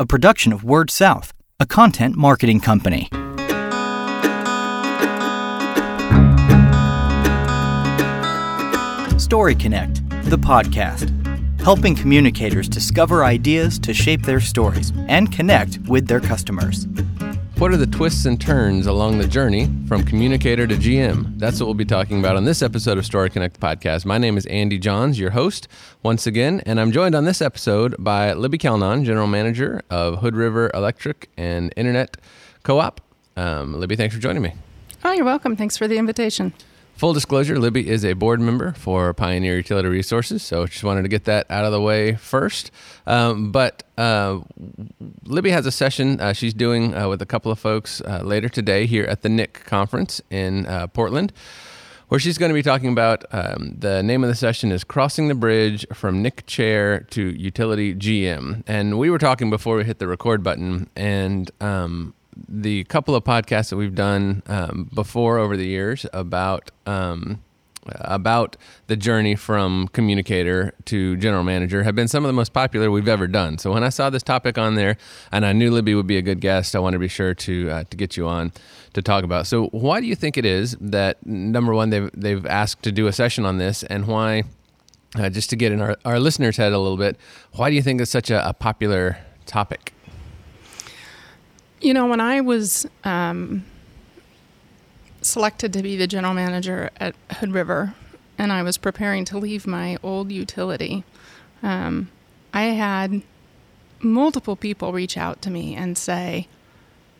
a production of WordSouth, a content marketing company. Story Connect, the podcast, helping communicators discover ideas to shape their stories and connect with their customers. What are the twists and turns along the journey from communicator to GM? That's what we'll be talking about on this episode of Story Connect Podcast. My name is Andy Johns, your host, once again, and I'm joined on this episode by Libby Kelnon, General Manager of Hood River Electric and Internet Co-op. Libby, thanks for joining me. Oh, you're welcome. Thanks for the invitation. Full disclosure, Libby is a board member for Pioneer Utility Resources, so just wanted to get that out of the way first. But Libby has a session she's doing with a couple of folks later today here at the NIC Conference in Portland, where she's going to be talking about, the name of the session is Crossing the Bridge from NIC Chair to Utility GM. And we were talking before we hit the record button, and the couple of podcasts that we've done before over the years about the journey from communicator to general manager have been some of the most popular we've ever done. So when I saw this topic on there, and I knew Libby would be a good guest, I wanted to be sure to get you on to talk about. So why do you think it is that, number one, they've asked to do a session on this, and why, just to get in our listeners' head a little bit, why do you think it's such a popular topic? You know, when I was selected to be the general manager at Hood River, and I was preparing to leave my old utility, I had multiple people reach out to me and say,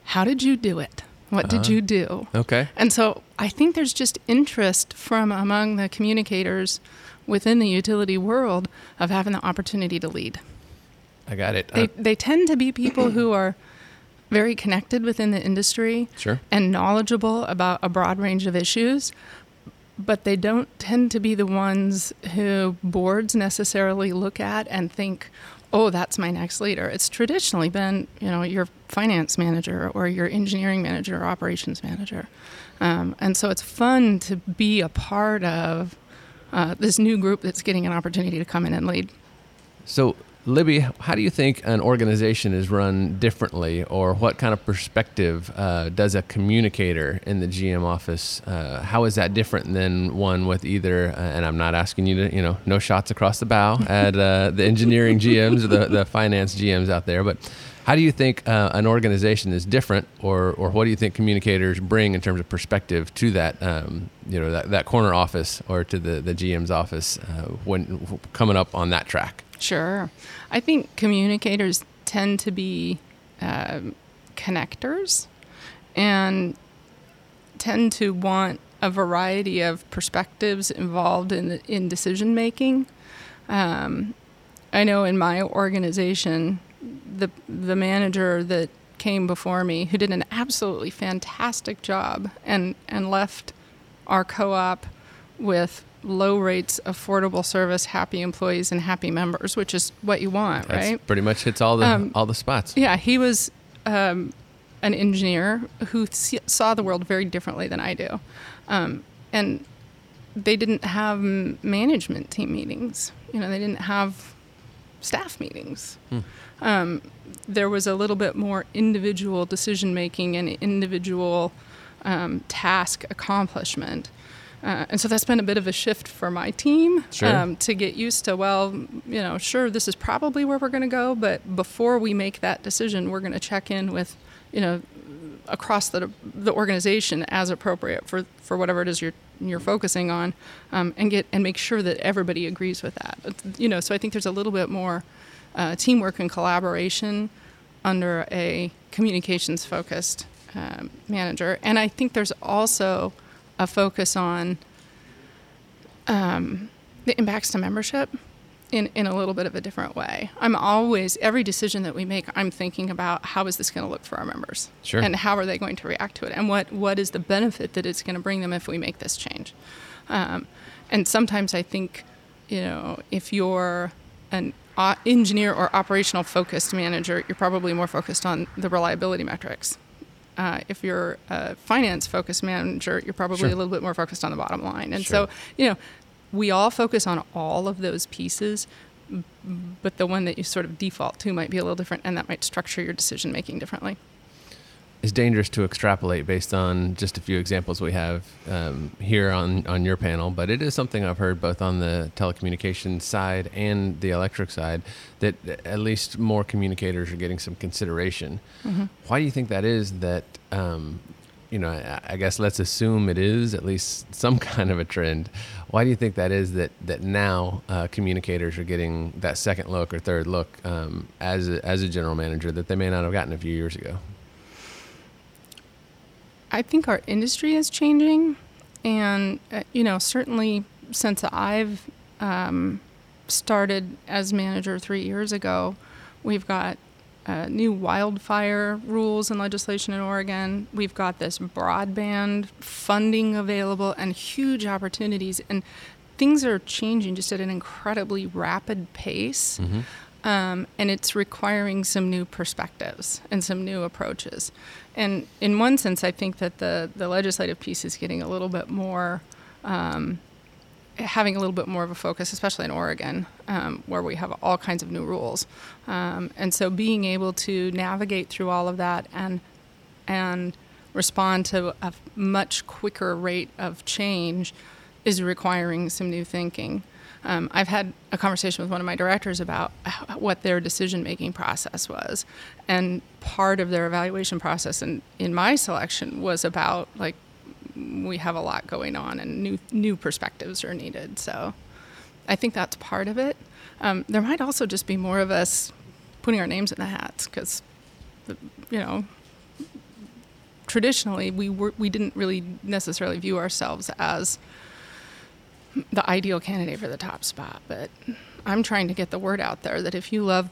"How did you do it? What did you do?" Okay. And so I think there's just interest from among the communicators within the utility world of having the opportunity to lead. I got it. They tend to be people who are very connected within the industry, sure, and knowledgeable about a broad range of issues, but they don't tend to be the ones who boards necessarily look at and think, oh, that's my next leader. It's traditionally been, you know, your finance manager or your engineering manager or operations manager. And so it's fun to be a part of this new group that's getting an opportunity to come in and lead. So, Libby, how do you think an organization is run differently, or what kind of perspective does a communicator in the GM office, how is that different than one with either, and I'm not asking you to, you know, no shots across the bow at the engineering GMs or the finance GMs out there, but how do you think an organization is different, or what do you think communicators bring in terms of perspective to that, you know, that corner office or to the GM's office when coming up on that track? Sure. I think communicators tend to be connectors and tend to want a variety of perspectives involved in decision making. I know in my organization, the manager that came before me, who did an absolutely fantastic job and left our co-op with low rates, affordable service, happy employees, and happy members, which is what you want, right? That's pretty much hits all the spots. Yeah, he was an engineer who saw the world very differently than I do, and they didn't have management team meetings. You know, they didn't have staff meetings. There was a little bit more individual decision making and individual task accomplishment. And so that's been a bit of a shift for my team, sure, to get used to, well, you know, sure, this is probably where we're going to go, but before we make that decision, we're going to check in with, you know, across the organization as appropriate for whatever it is you're focusing on, and make sure that everybody agrees with that. You know, so I think there's a little bit more teamwork and collaboration under a communications-focused manager. And I think there's also a focus on the impacts to membership in a little bit of a different way. I'm always, every decision that we make, I'm thinking about how is this going to look for our members? Sure. And how are they going to react to it? And what is the benefit that it's going to bring them if we make this change? And sometimes I think, you know, if you're an engineer or operational focused manager, you're probably more focused on the reliability metrics. If you're a finance-focused manager, you're probably, sure, a little bit more focused on the bottom line. And, sure, so, you know, we all focus on all of those pieces, but the one that you sort of default to might be a little different, and that might structure your decision making differently. It's dangerous to extrapolate based on just a few examples we have here on your panel, but it is something I've heard both on the telecommunications side and the electric side, that at least more communicators are getting some consideration. Mm-hmm. Why do you think that is? That I guess let's assume it is at least some kind of a trend. Why do you think that is that now communicators are getting that second look or third look as a general manager that they may not have gotten a few years ago? I think our industry is changing, and certainly since I've started as manager 3 years ago, we've got new wildfire rules and legislation in Oregon. We've got this broadband funding available and huge opportunities, and things are changing just at an incredibly rapid pace. Mm-hmm. And it's requiring some new perspectives and some new approaches. And in one sense, I think that the legislative piece is getting a little bit more, having a little bit more of a focus, especially in Oregon, where we have all kinds of new rules. And so being able to navigate through all of that and respond to a much quicker rate of change is requiring some new thinking. I've had a conversation with one of my directors about what their decision-making process was. And part of their evaluation process in my selection was about, like, we have a lot going on and new perspectives are needed. So I think that's part of it. There might also just be more of us putting our names in the hats because, traditionally we didn't really necessarily view ourselves as the ideal candidate for the top spot, but I'm trying to get the word out there that if you love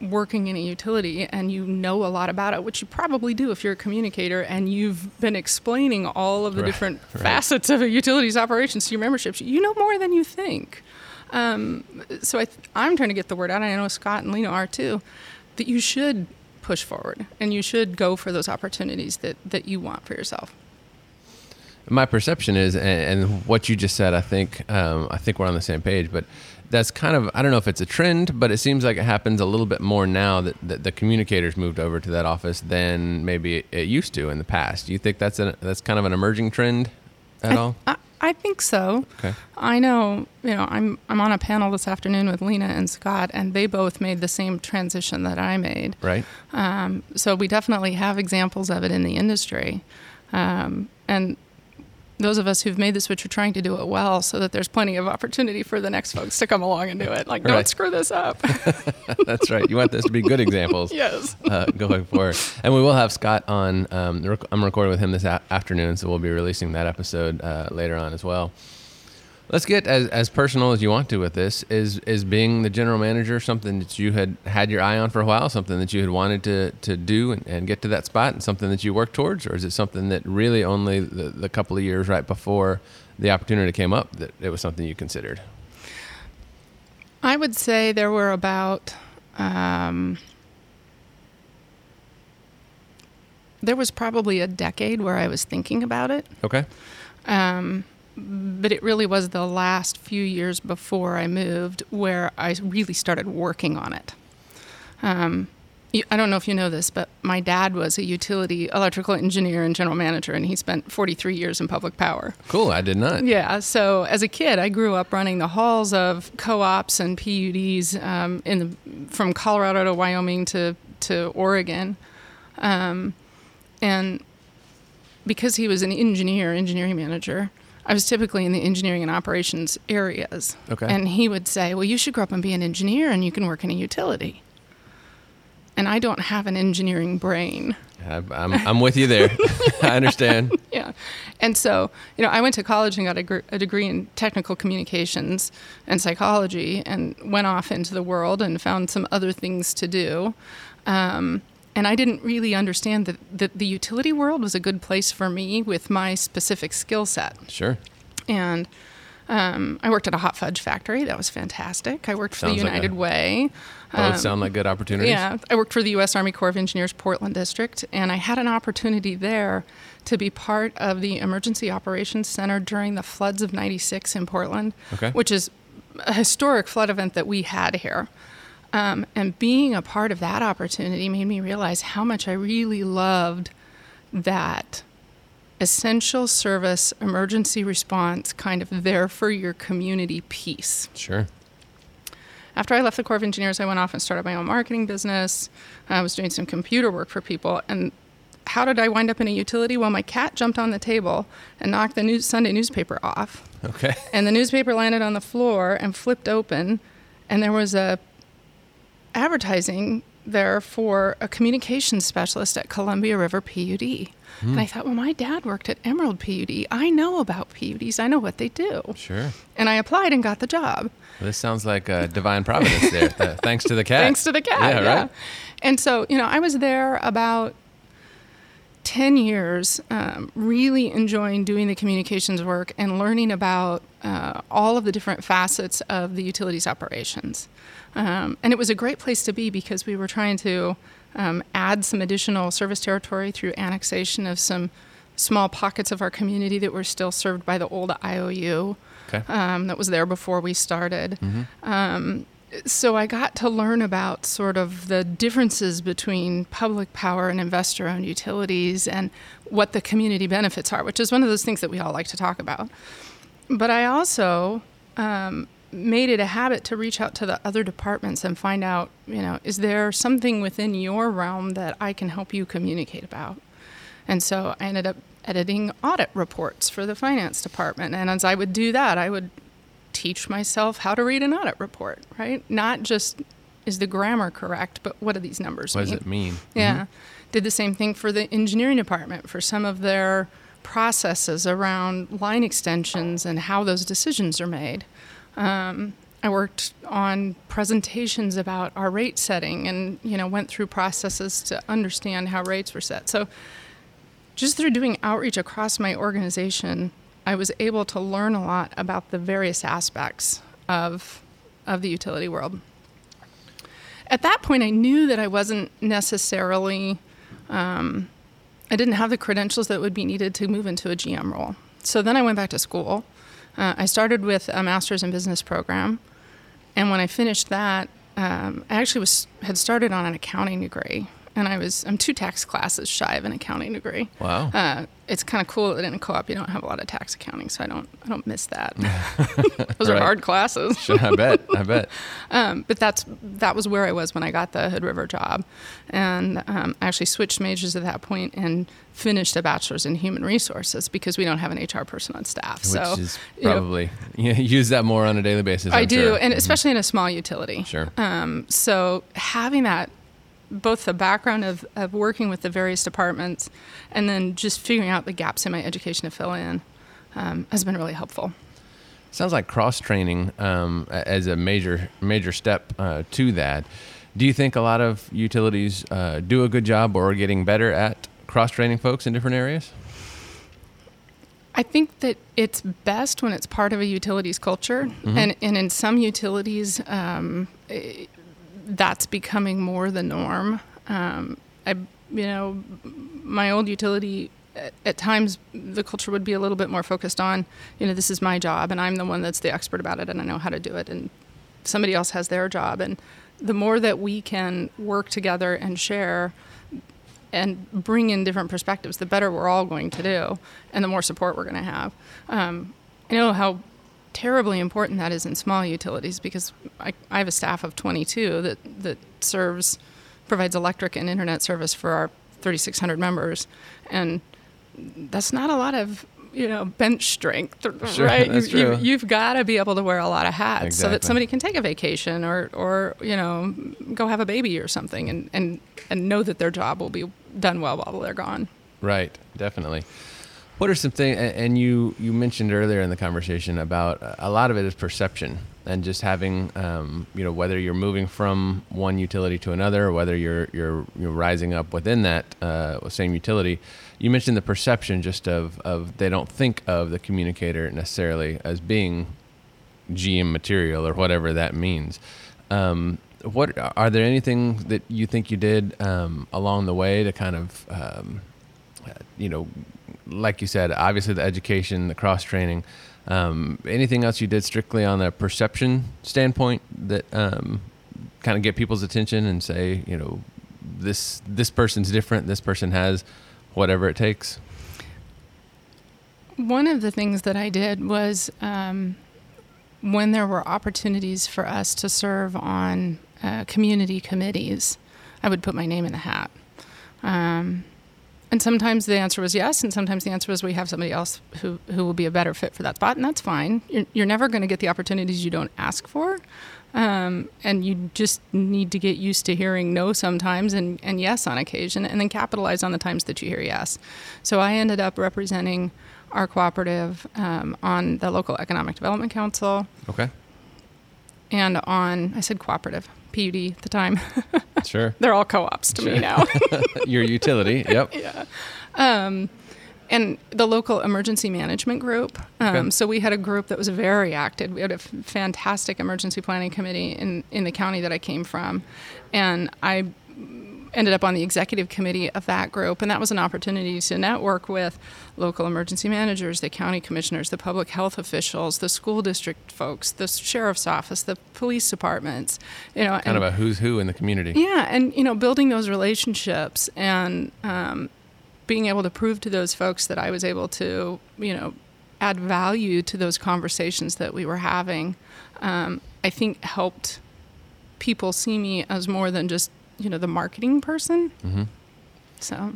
working in a utility and you know a lot about it, which you probably do if you're a communicator and you've been explaining all of the different facets of a utility's operations to your memberships, you know more than you think. So I'm trying to get the word out, and I know Scott and Lena are too, that you should push forward and you should go for those opportunities that you want for yourself. My perception is, and what you just said, I think we're on the same page, but that's kind of, I don't know if it's a trend, but it seems like it happens a little bit more now that the communicators moved over to that office than maybe it used to in the past. Do you think that's kind of an emerging trend at all? I think so. Okay. I know, I'm on a panel this afternoon with Lena and Scott, and they both made the same transition that I made. Right. So we definitely have examples of it in the industry. And those of us who've made the switch are trying to do it well so that there's plenty of opportunity for the next folks to come along and do it. Like, don't screw this up. That's right. You want this to be good examples. Yes. Going forward. And we will have Scott on. I'm recording with him this afternoon, so we'll be releasing that episode later on as well. Let's get as personal as you want to with this. Is being the general manager something that you had your eye on for a while, something that you had wanted to do and get to that spot, and something that you worked towards? Or is it something that really only the couple of years right before the opportunity came up that it was something you considered? I would say there were about... there was probably a decade where I was thinking about it. Okay. But it really was the last few years before I moved where I really started working on it. I don't know if you know this, but my dad was a utility electrical engineer and general manager, and he spent 43 years in public power. Cool, I did not. Yeah, so as a kid, I grew up running the halls of co-ops and PUDs from Colorado to Wyoming to Oregon. And because he was an engineering manager, I was typically in the engineering and operations areas. Okay. And he would say, well, you should grow up and be an engineer and you can work in a utility. And I don't have an engineering brain. I'm with you there. I understand. Yeah. And so, I went to college and got a degree in technical communications and psychology and went off into the world and found some other things to do. And I didn't really understand that the utility world was a good place for me with my specific skill set. Sure. And I worked at a hot fudge factory. That was fantastic. I worked for the United Way. Both sound like good opportunities. Yeah. I worked for the U.S. Army Corps of Engineers Portland District, and I had an opportunity there to be part of the Emergency Operations Center during the floods of '96 in Portland, okay, which is a historic flood event that we had here. And being a part of that opportunity made me realize how much I really loved that essential service, emergency response, kind of there for your community piece. Sure. After I left the Corps of Engineers, I went off and started my own marketing business. I was doing some computer work for people. And how did I wind up in a utility? Well, my cat jumped on the table and knocked the Sunday newspaper off. Okay. And the newspaper landed on the floor and flipped open. And there was a advertising there for a communications specialist at Columbia River PUD. And I thought, well, my dad worked at Emerald PUD. I know about PUDs. I know what they do. Sure. And I applied and got the job. Well, this sounds like divine providence there. Thanks to the cat. Thanks to the cat. Yeah, right? And so, you know, I was there about 10 years, really enjoying doing the communications work and learning about all of the different facets of the utilities operations. And it was a great place to be because we were trying to add some additional service territory through annexation of some small pockets of our community that were still served by the old IOU that was there before we started. Mm-hmm. So I got to learn about sort of the differences between public power and investor-owned utilities and what the community benefits are, which is one of those things that we all like to talk about. But I also made it a habit to reach out to the other departments and find out, you know, is there something within your realm that I can help you communicate about? And so I ended up editing audit reports for the finance department. And as I would do that, I would teach myself how to read an audit report, right? Not just is the grammar correct, but what do these numbers mean? What does it mean? Yeah. Mm-hmm. Did the same thing for the engineering department for some of their processes around line extensions and how those decisions are made. I worked on presentations about our rate setting and, you know, went through processes to understand how rates were set. So just through doing outreach across my organization, I was able to learn a lot about the various aspects of the utility world. At that point, I knew that I wasn't necessarily, I didn't have the credentials that would be needed to move into a GM role. So then I went back to school. I started with a master's in business program. And when I finished that, I actually had started on an accounting degree. And I'm two tax classes shy of an accounting degree. Wow. It's kind of cool that in a co-op you don't have a lot of tax accounting, so I don't miss that. Those are hard classes. Sure, I bet. But that was where I was when I got the Hood River job. And I actually switched majors at that point and finished a bachelor's in human resources because we don't have an HR person on staff. Use that more on a daily basis. I do, sure. And especially in a small utility. Sure. So having that, both the background of working with the various departments and then just figuring out the gaps in my education to fill in has been really helpful. Sounds like cross-training as a major step to that. Do you think a lot of utilities do a good job or are getting better at cross-training folks in different areas? I think that it's best when it's part of a utilities culture. Mm-hmm. And in some utilities, that's becoming more the norm. My old utility, at times the culture would be a little bit more focused on, you know, this is my job and I'm the one that's the expert about it and I know how to do it and somebody else has their job. And the more that we can work together and share and bring in different perspectives, the better we're all going to do and the more support we're going to have. I know how terribly important that is in small utilities because I have a staff of 22 that provides electric and internet service for our 3,600 members, and that's not a lot of bench strength, sure, right? That's true. You've got to be able to wear a lot of hats so that somebody can take a vacation or go have a baby or something and know that their job will be done well while they're gone. Right, definitely. What are some things, and you mentioned earlier in the conversation about a lot of it is perception and just having, whether you're moving from one utility to another or whether you're rising up within that same utility. You mentioned the perception just of they don't think of the communicator necessarily as being GM material or whatever that means. Are there anything that you think you did along the way to kind of you know, like you said, obviously the education, the cross training, anything else you did strictly on a perception standpoint that kind of get people's attention and say, you know, this person's different, this person has whatever it takes? One of the things that I did was when there were opportunities for us to serve on community committees, I would put my name in the hat. And sometimes the answer was yes, and sometimes the answer was we have somebody else who will be a better fit for that spot, and that's fine. You're never going to get the opportunities you don't ask for, and you just need to get used to hearing no sometimes and yes on occasion, and then capitalize on the times that you hear yes. So I ended up representing our cooperative on the local economic development council. Okay. And on, I said cooperative, PUD at the time. Sure. They're all co-ops to me now. Your utility, yep. Yeah. And the local emergency management group. Okay. So we had a group that was very active. We had a fantastic emergency planning committee in the county that I came from. And I ended up on the executive committee of that group, and that was an opportunity to network with local emergency managers, the county commissioners, the public health officials, the school district folks, the sheriff's office, the police departments, you know, kind of a who's who in the community. Yeah. And, you know, building those relationships and being able to prove to those folks that I was able to, you know, add value to those conversations that we were having, I think helped people see me as more than just, you know, the marketing person. Mm-hmm. So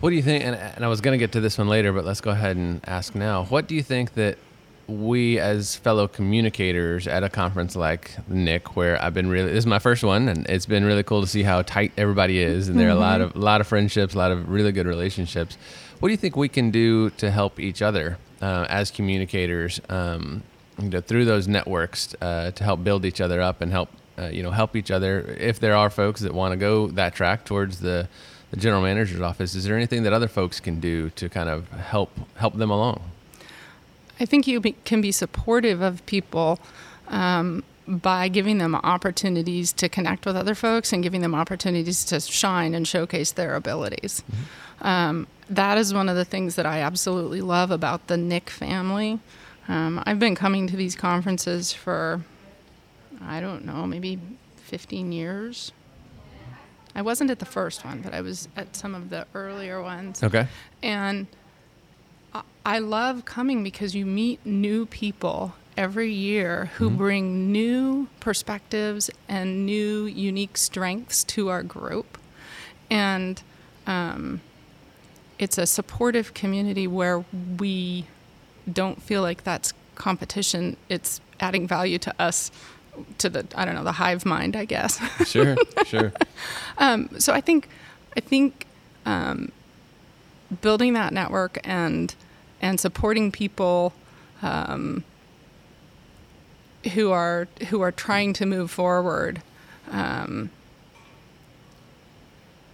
what do you think, and I was going to get to this one later, but let's go ahead and ask now, what do you think that we as fellow communicators at a conference like NIC, where I've been really, this is my first one, and it's been really cool to see how tight everybody is, and there are mm-hmm. a lot of friendships, a lot of really good relationships. What do you think we can do to help each other as communicators, you know, through those networks to help build each other up and help help each other? If there are folks that want to go that track towards the general manager's office, is there anything that other folks can do to kind of help them along? I think you can be supportive of people by giving them opportunities to connect with other folks and giving them opportunities to shine and showcase their abilities. Mm-hmm. That is one of the things that I absolutely love about the NIC family. I've been coming to these conferences for, I don't know, maybe 15 years. I wasn't at the first one, but I was at some of the earlier ones. Okay. And I love coming because you meet new people every year who mm-hmm. bring new perspectives and new unique strengths to our group. And it's a supportive community where we don't feel like that's competition. It's adding value to us, to the, I don't know, the hive mind, I guess. Sure. So I think building that network and supporting people who are trying to move forward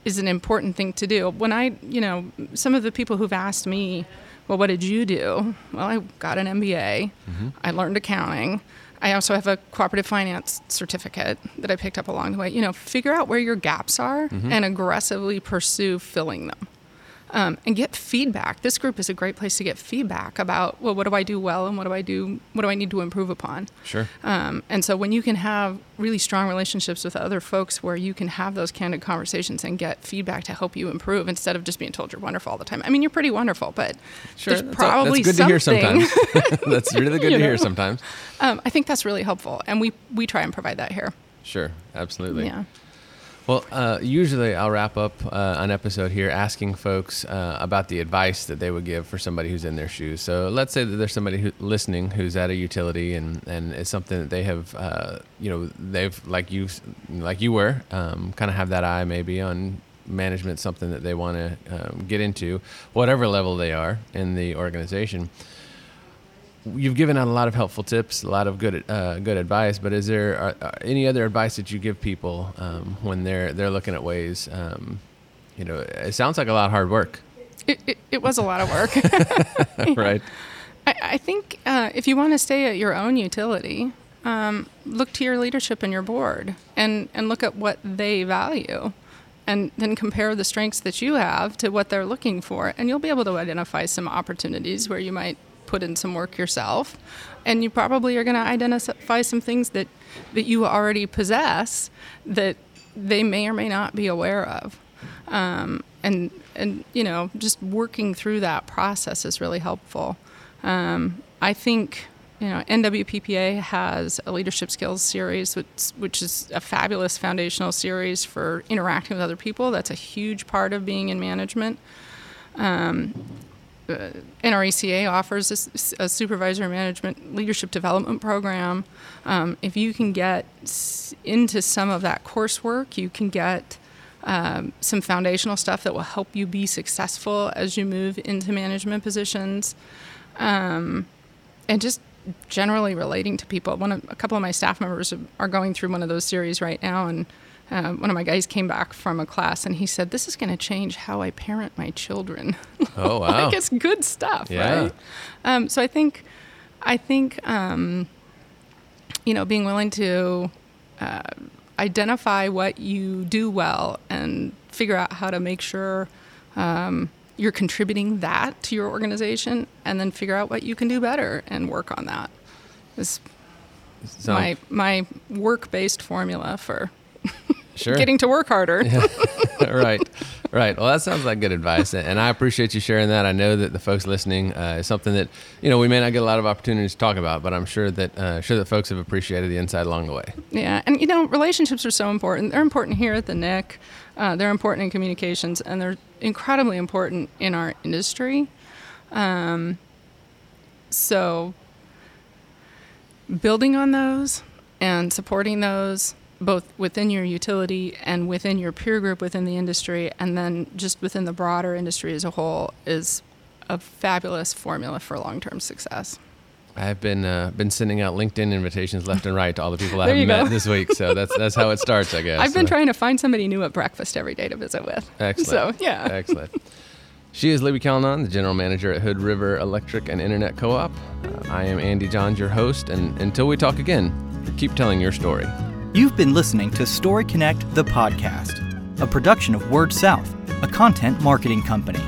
is an important thing to do. When I, you know, some of the people who've asked me, well, what did you do? Well, I got an MBA. Mm-hmm. I learned accounting. I also have a cooperative finance certificate that I picked up along the way. You know, figure out where your gaps are mm-hmm. and aggressively pursue filling them. And get feedback. This group is a great place to get feedback about, well, what do I do well and what do I need to improve upon? Sure. And so when you can have really strong relationships with other folks where you can have those candid conversations and get feedback to help you improve instead of just being told you're wonderful all the time. I mean, you're pretty wonderful, but sure, there's probably something. That's good to hear sometimes. That's really good to hear sometimes. I think that's really helpful. And we try and provide that here. Sure. Absolutely. Yeah. Well, usually I'll wrap up an episode here asking folks about the advice that they would give for somebody who's in their shoes. So let's say that there's somebody listening who's at a utility and it's something that they have, they've like you were, kind of have that eye maybe on management, something that they want to get into, whatever level they are in the organization. You've given out a lot of helpful tips, a lot of good advice, but is there any other advice that you give people when they're looking at ways? It sounds like a lot of hard work. It was a lot of work. Right. I think if you want to stay at your own utility, look to your leadership and your board and look at what they value. and then compare the strengths that you have to what they're looking for, and you'll be able to identify some opportunities where you might put in some work yourself, and you probably are going to identify some things that you already possess that they may or may not be aware of. And you know, just working through that process is really helpful. I think, you know, NWPPA has a leadership skills series, which is a fabulous foundational series for interacting with other people. That's a huge part of being in management. NRECA offers a supervisor management leadership development program. If you can get into some of that coursework, you can get some foundational stuff that will help you be successful as you move into management positions. And just generally relating to people. A couple of my staff members are going through one of those series right now, and one of my guys came back from a class, and he said, "This is going to change how I parent my children." Oh, wow! Like, it's good stuff, yeah. Right? So I think, you know, being willing to identify what you do well and figure out how to make sure you're contributing that to your organization, and then figure out what you can do better and work on that. My work-based formula for sure. Getting to work harder. Yeah. Right. Well, that sounds like good advice, and I appreciate you sharing that. I know that the folks listening is something that, you know, we may not get a lot of opportunities to talk about, but I'm sure that folks have appreciated the insight along the way. Yeah, and you know, relationships are so important. They're important here at the NIC. They're important in communications, and they're incredibly important in our industry. So building on those and supporting those, both within your utility and within your peer group within the industry, and then just within the broader industry as a whole, is a fabulous formula for long-term success. I've been sending out LinkedIn invitations left and right to all the people I haven't met this week, so that's how it starts, I guess. I've been trying to find somebody new at breakfast every day to visit with. Excellent. So, yeah. Excellent. She is Libby Kelnon, the General Manager at Hood River Electric and Internet Co-op. I am Andy Johns, your host, and until we talk again, keep telling your story. You've been listening to Story Connect, the podcast, a production of WordSouth, a content marketing company.